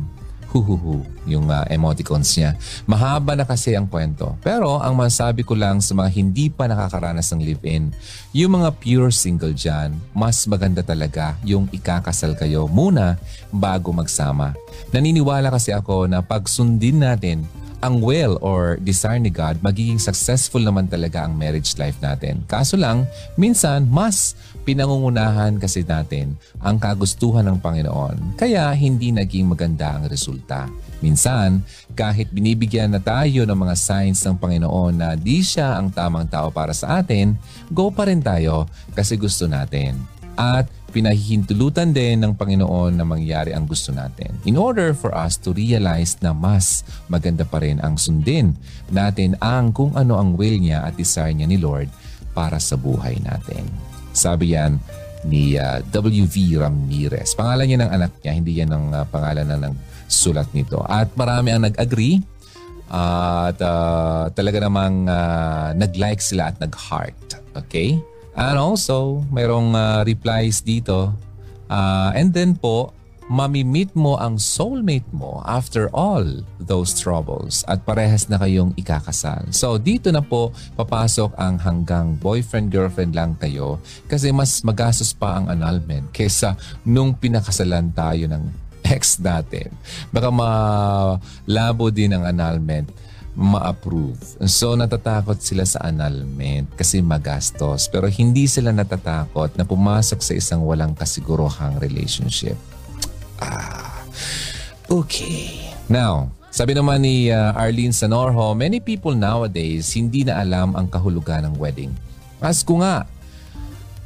Huhuhu, yung emoticons niya. Mahaba na kasi ang kwento. Pero ang masabi ko lang sa mga hindi pa nakakaranas ng live-in, yung mga pure single dyan, mas maganda talaga yung ikakasal kayo muna bago magsama. Naniniwala kasi ako na pag sundin natin ang will or desire ni God, magiging successful naman talaga ang marriage life natin. Kaso lang, minsan mas pinangungunahan kasi natin ang kagustuhan ng Panginoon. Kaya hindi naging maganda ang resulta. Minsan, kahit binibigyan na tayo ng mga signs ng Panginoon na di siya ang tamang tao para sa atin, go pa rin tayo kasi gusto natin. At pinahihintulutan din ng Panginoon na mangyari ang gusto natin in order for us to realize na mas maganda pa rin ang sundin natin ang kung ano ang will niya at desire niya ni Lord para sa buhay natin. Sabi yan ni W.V. Ramirez. Pangalan niya ng anak niya, hindi yan ang pangalan na ng sulat nito. At marami ang nag-agree at talaga namang nag-like sila at nag-heart. Okay? And also, mayroong replies dito. And then po, mamimit mo ang soulmate mo after all those troubles at parehas na kayong ikakasal. So, dito na po papasok ang hanggang boyfriend-girlfriend lang kayo kasi mas magastos pa ang annulment kesa nung pinakasalan tayo ng ex natin. Baka malabo din ang annulment. Ma-approve. So, natatakot sila sa annulment kasi magastos. Pero hindi sila natatakot na pumasok sa isang walang kasiguruhang relationship. Ah, okay. Now, sabi naman ni Arlene Sanorho, many people nowadays hindi na alam ang kahulugan ng wedding. Ask ko nga,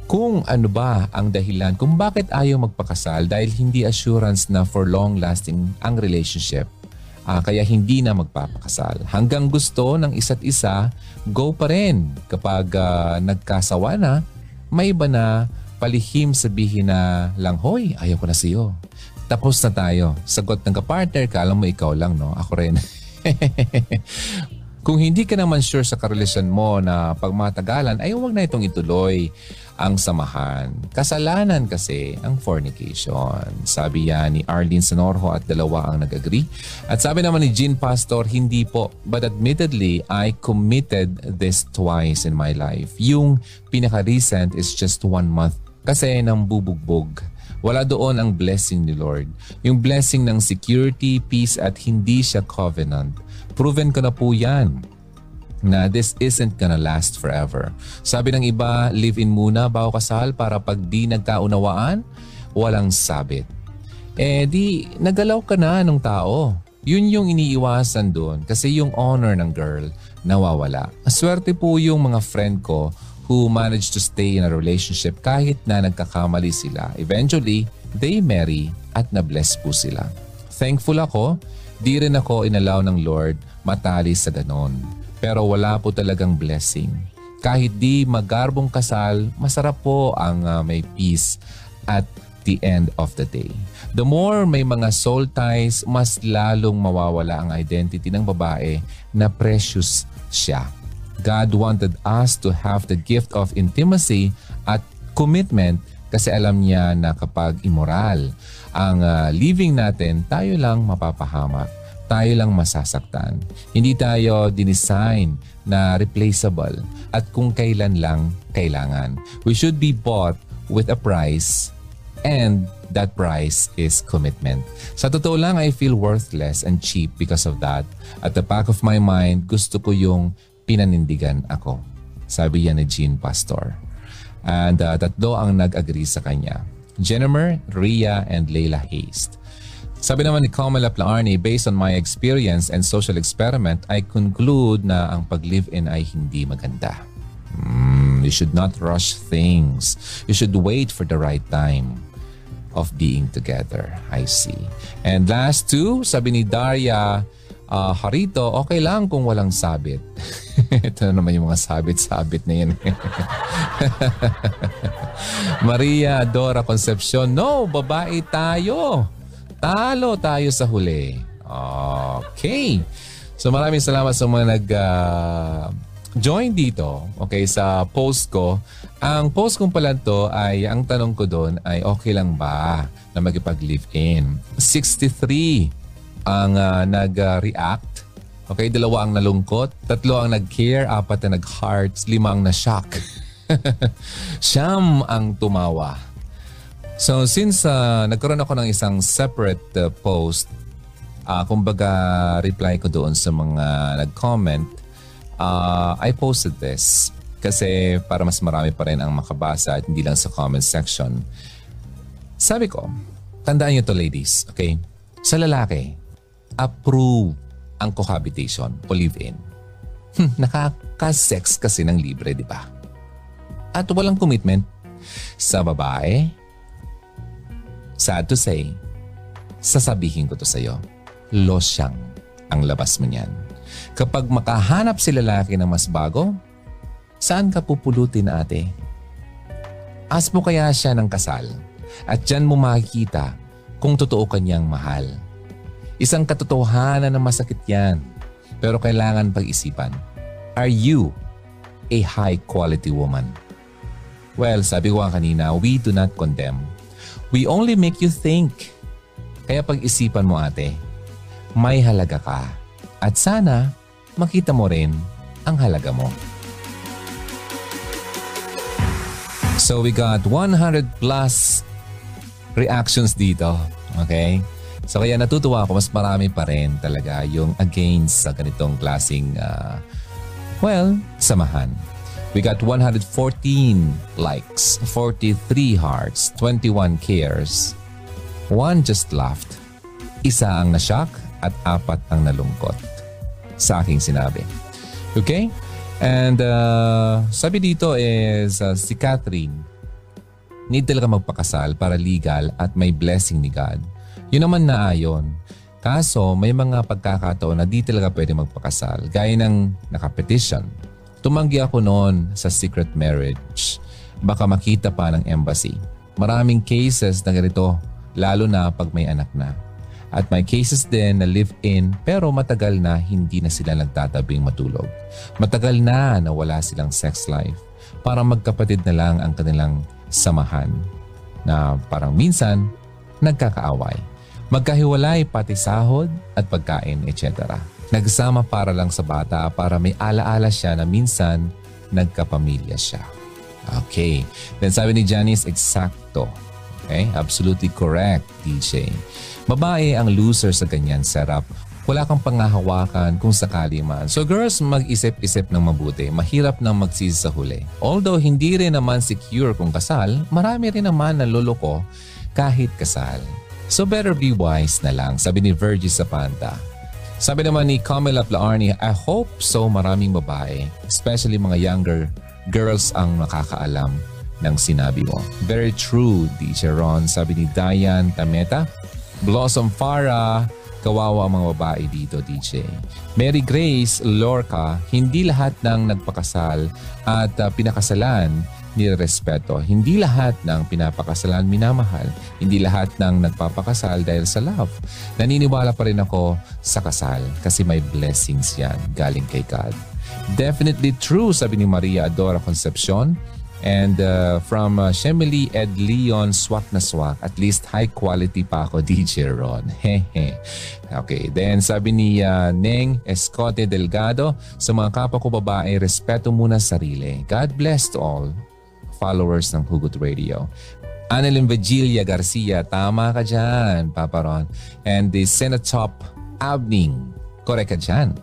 kung ano ba ang dahilan kung bakit ayaw magpakasal dahil hindi assurance na for long lasting ang relationship. Kaya hindi na magpapakasal. Hanggang gusto ng isa't isa, go pa rin. Kapag nagkasawa na, may iba na palihim sabihin na lang, hoy, ayaw ko na sa'yo. Tapos na tayo. Sagot ng kapartner ka, alam mo ikaw lang, no? Ako rin. Kung hindi ka naman sure sa karelasyon mo na pagmatagalan, ay huwag na itong ituloy ang samahan. Kasalanan kasi ang fornication. Sabi yan ni Arlene Sanorho at dalawa ang nag-agree. At sabi naman ni Jean Pastor, hindi po. But admittedly, I committed this twice in my life. Yung pinaka-recent is just 1 month. Kasi nang bubugbog. Wala doon ang blessing ni Lord. Yung blessing ng security, peace at hindi siya covenant. Proven ko na po yan na this isn't gonna last forever. Sabi ng iba, live-in muna bago kasal para pag di nagkaunawaan, walang sabit. Eh di, nagalaw ka na ng tao. Yun yung iniiwasan doon kasi yung honor ng girl nawawala. Swerte po yung mga friend ko who managed to stay in a relationship kahit na nagkakamali sila. Eventually, they marry at na-bless po sila. Thankful ako, di rin ako inalaw ng Lord matali sa ganon. Pero wala po talagang blessing. Kahit di magarbong kasal, masarap po ang may peace at the end of the day. The more may mga soul ties, mas lalong mawawala ang identity ng babae na precious siya. God wanted us to have the gift of intimacy at commitment kasi alam niya na kapag immoral ang living natin, tayo lang mapapahamak. Tayo lang masasaktan. Hindi tayo dinesign na replaceable at kung kailan lang kailangan. We should be bought with a price and that price is commitment. Sa totoo lang, I feel worthless and cheap because of that. At the back of my mind, gusto ko yung pinanindigan ako. Sabi yan ni Jean Pastor. And tatlo ang nag-agree sa kanya. Jennifer, Rhea, and Leila Haste. Sabi naman ni Kamala Plaarne, based on my experience and social experiment, I conclude na ang pag-live-in ay hindi maganda. You should not rush things. You should wait for the right time of being together. I see. And last two, sabi ni Daria Harito, okay lang kung walang sabit. Ito na naman yung mga sabit-sabit na yun. Maria Dora Concepcion, no, babae tayo. Talo tayo sa huli. Okay. So maraming salamat sa mga nag-join dito, okay, sa post ko. Ang post kong pala to ay, ang tanong ko doon ay okay lang ba na magipag-live-in? 63 ang nag-react. Okay, 2 ang nalungkot, 3 ang nag-care, 4 ang nag-hearts, 5 ang na-shock. 7 ang tumawa. So since nagkaroon ako ng isang separate post, kumbaga reply ko doon sa mga nag-comment, I posted this kasi para mas marami pa rin ang makabasa at hindi lang sa comment section. Sabi ko, tandaan nyo to ladies, okay? Sa lalaki, approve ang cohabitation o live-in. Nakaka-sex kasi ng libre, di ba? At walang commitment. Sa babae, sad to say, sasabihin ko to sa'yo, losyang ang labas mo niyan. Kapag makahanap si lalaki na mas bago, saan ka pupulutin ate? Ask mo kaya siya ng kasal at dyan mo makikita kung totoo kanyang mahal. Isang katotohanan na masakit yan, pero kailangan pag-isipan. Are you a high quality woman? Well, sabi ko nga kanina, we do not condemn. We only make you think. Kaya pag-isipan mo ate, may halaga ka. At sana makita mo rin ang halaga mo. So we got 100 plus reactions dito. Okay? So kaya natutuwa ako, mas marami pa rin talaga yung against sa ganitong klaseng, well, samahan. We got 114 likes, 43 hearts, 21 cares, 1 just laughed, 1 ang na-shock at 4 ang nalungkot sa aking sinabi. Okay? And sabi dito is si Catherine, need talaga magpakasal para legal at may blessing ni God. Yun naman na ayon. Kaso may mga pagkakataon na di talaga pwede magpakasal gaya ng nakapetition. Tumanggi ako noon sa secret marriage. Baka makita pa ng embassy. Maraming cases na ganito, lalo na pag may anak na. At may cases din na live-in pero matagal na hindi na sila nagtatabing matulog. Matagal na nawala silang sex life. Parang magkapatid na lang ang kanilang samahan na parang minsan nagkakaaway. Magkahiwalay pati sahod at pagkain, etc. Nagsama para lang sa bata para may alaala siya na minsan nagkapamilya siya. Okay. Then sabi ni Janice, eksakto. Okay? Absolutely correct, DJ. Babae ang loser sa ganyan setup. Wala kang panghahawakan kung sakali man. So girls, mag-isip-isip ng mabuti. Mahirap nang magsisi sa huli. Although hindi rin naman secure kung kasal, marami rin naman na loloko kahit kasal. So better be wise na lang, sabi ni Virgie Sapanta. Sabi naman ni Kamala Plaarne, I hope so maraming babae, especially mga younger girls ang nakakaalam ng sinabi mo. Very true, DJ Ron. Sabi ni Diane Tameta, Blossom Farah, kawawa ang mga babae dito, DJ. Mary Grace Lorca, hindi lahat ng nagpakasal at pinakasalan nirerespeto. Hindi lahat ng pinapakasalan minamahal. Hindi lahat ng nagpapakasal dahil sa love. Naniniwala pa rin ako sa kasal kasi may blessings yan galing kay God. Definitely true, sabi ni Maria Adora Concepcion. And from Shemily Ed Leon, swak na swak. At least high quality pa ako, DJ Ron. Hehe. Okay, then sabi ni Neng Escote Delgado, sa mga kapwa ko babae, respeto muna sarili. God bless to all followers ng Hugot Radio. Annalyn Vigilia Garcia, tama ka dyan, Papa Ron. And the Senatop Abning, correct ka dyan.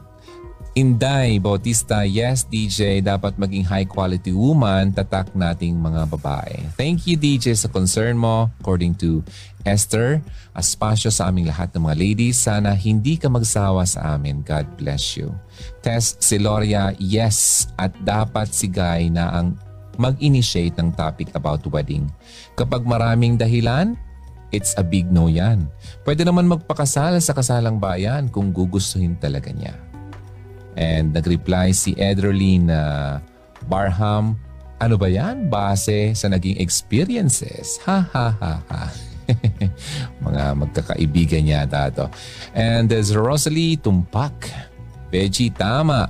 Inday Bautista, yes DJ, dapat maging high quality woman, tatak nating mga babae. Thank you DJ sa concern mo. According to Esther, espasyo sa aming lahat ng mga ladies. Sana hindi ka magsawa sa amin. God bless you. Tess Siloria, yes, at dapat si Guy na ang mag-initiate ng topic about wedding. Kapag maraming dahilan, it's a big no yan. Pwede naman magpakasal sa kasalang bayan kung gugustuhin talaga niya. And nag-reply si Edroline Barham, ano ba yan? Base sa naging experiences. Ha ha ha ha. Mga magkakaibigan niya tato. And there's Rosalie Tumpak. Veggie, tama.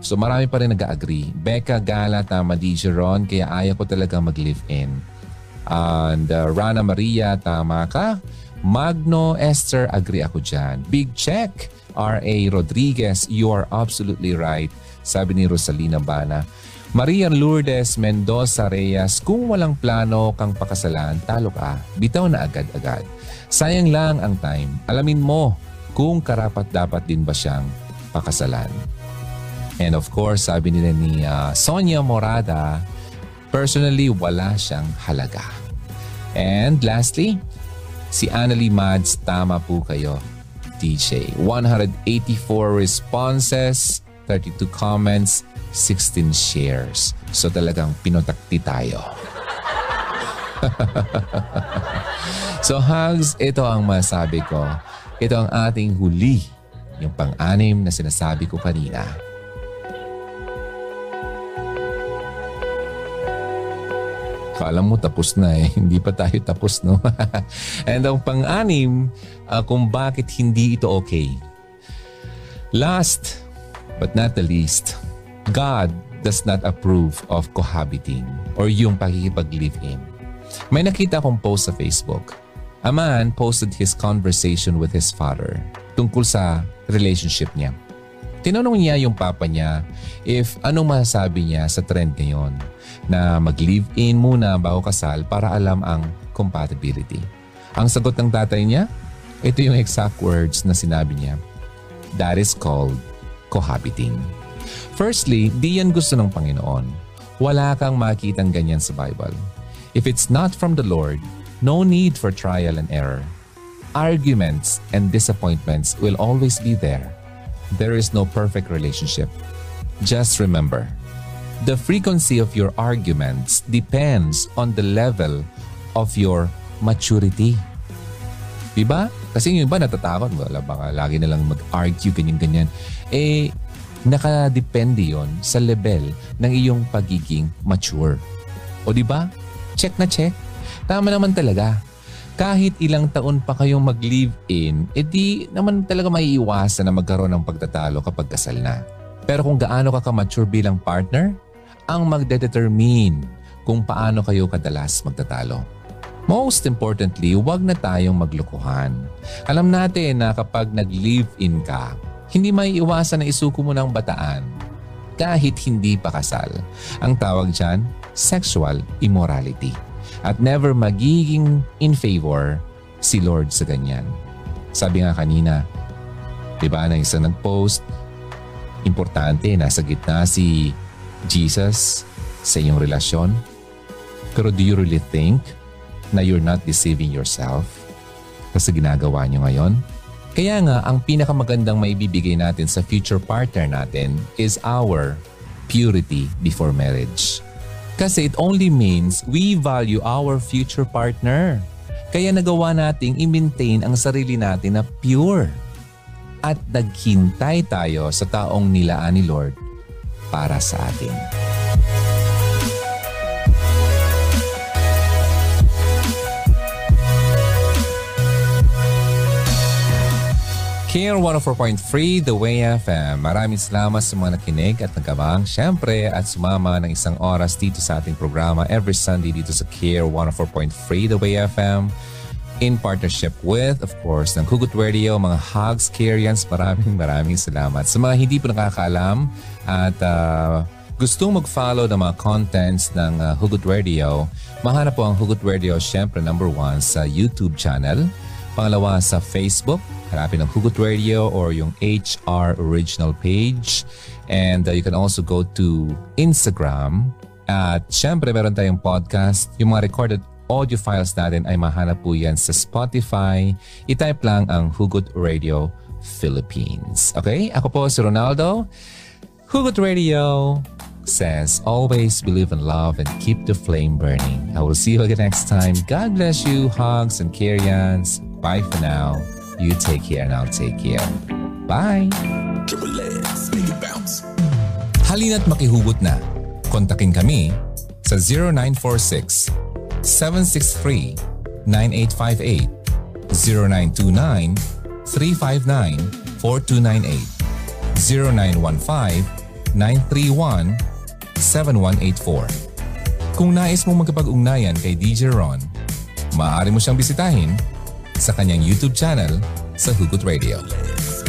So marami pa rin nag-agree. Becca Gala, tama DJ Ron. Kaya ayaw ko talaga mag-live-in. And Rana Maria, tama ka. Magno Esther, agree ako dyan. Big check. R.A. Rodriguez, you are absolutely right. Sabi ni Rosalina Bana. Maria Lourdes Mendoza Reyes, kung walang plano kang pakasalan, talo ka. Bitaw na agad-agad. Sayang lang ang time. Alamin mo kung karapat-dapat din ba siyang pakasalan. And of course, sabi nila ni Sonia Morada, personally, wala siyang halaga. And lastly, si Annalie Mads, tama po kayo. DJ. 184 responses, 32 comments, 16 shares. So talagang pinotakti tayo. So hugs, ito ang masabi ko. Ito ang ating huli. Yung pang-anim na sinasabi ko kanina. Alam mo, tapos na eh. Hindi pa tayo tapos, no? And ang pang-anim, kung bakit hindi ito okay. Last, but not the least, God does not approve of cohabiting or yung pakikipag-live-in. May nakita akong post sa Facebook. A man posted his conversation with his father tungkol sa relationship niya. Tinanong niya yung papa niya if anong masasabi niya sa trend ngayon na mag-live-in muna bago kasal para alam ang compatibility. Ang sagot ng tatay niya, ito yung exact words na sinabi niya. That is called cohabiting. Firstly, di yan gusto ng Panginoon. Wala kang makitang ganyan sa Bible. If it's not from the Lord, no need for trial and error. Arguments and disappointments will always be there. There is no perfect relationship. Just remember, the frequency of your arguments depends on the level of your maturity. Diba? Kasi yung iba natatakot. Wala ba? Lagi na lang mag-argue, ganyan-ganyan. Eh, nakadepende yon sa level ng iyong pagiging mature. O diba? Check na check. Tama naman talaga. Kahit ilang taon pa kayong mag-live-in, edi naman talaga maiiwasan na magkaroon ng pagtatalo kapag kasal na. Pero kung gaano ka mature bilang partner, ang magdedetermine kung paano kayo kadalas magtatalo. Most importantly, huwag na tayong maglukuhan. Alam natin na kapag nag-live-in ka, hindi maiiwasan na isuko mo ng bataan kahit hindi pa kasal. Ang tawag dyan, sexual immorality. At never magiging in favor si Lord sa ganyan. Sabi nga kanina, diba na isang nag-post, importante, nasa gitna si Jesus sa iyong relasyon. Pero do you really think na you're not deceiving yourself kasi ginagawa niyo ngayon? Kaya nga, ang pinakamagandang maibibigay natin sa future partner natin is our purity before marriage. Kasi it only means we value our future partner. Kaya nagawa nating i-maintain ang sarili natin na pure. At naghintay tayo sa taong nilaan ni Lord para sa atin. KR 104.3, The Way FM. Maraming salamat sa mga nakinig at nagabang, syempre, at sumama ng isang oras dito sa ating programa every Sunday dito sa KR 104.3, The Way FM. In partnership with, of course, ng Hugot Radio, mga hugs, Karians, maraming salamat. Sa mga hindi po nakakaalam at gustong mag-follow ng mga contents ng Hugot Radio, mahanap po ang Hugot Radio, syempre, number 1 sa YouTube channel. Pangalawa sa Facebook, harapin ang Hugot Radio or yung HR Original page. And you can also go to Instagram. At syempre meron tayong podcast. Yung mga recorded audio files natin ay mahanap po yan sa Spotify. I-type lang ang Hugot Radio Philippines. Okay? Ako po si Ronaldo. Hugot Radio says, always believe in love and keep the flame burning. I will see you again next time. God bless you. Hugs and carry-ons. Bye for now. You take care and I'll take care. Bye! Halina't makihugot na. Kontakin kami sa 0946-763-9858, 0929-359-4298, 0915-931-7184. Kung nais mong magkapag-ugnayan kay DJ Ron, maaari mo siyang bisitahin sa kanyang YouTube channel sa Hugot Radio.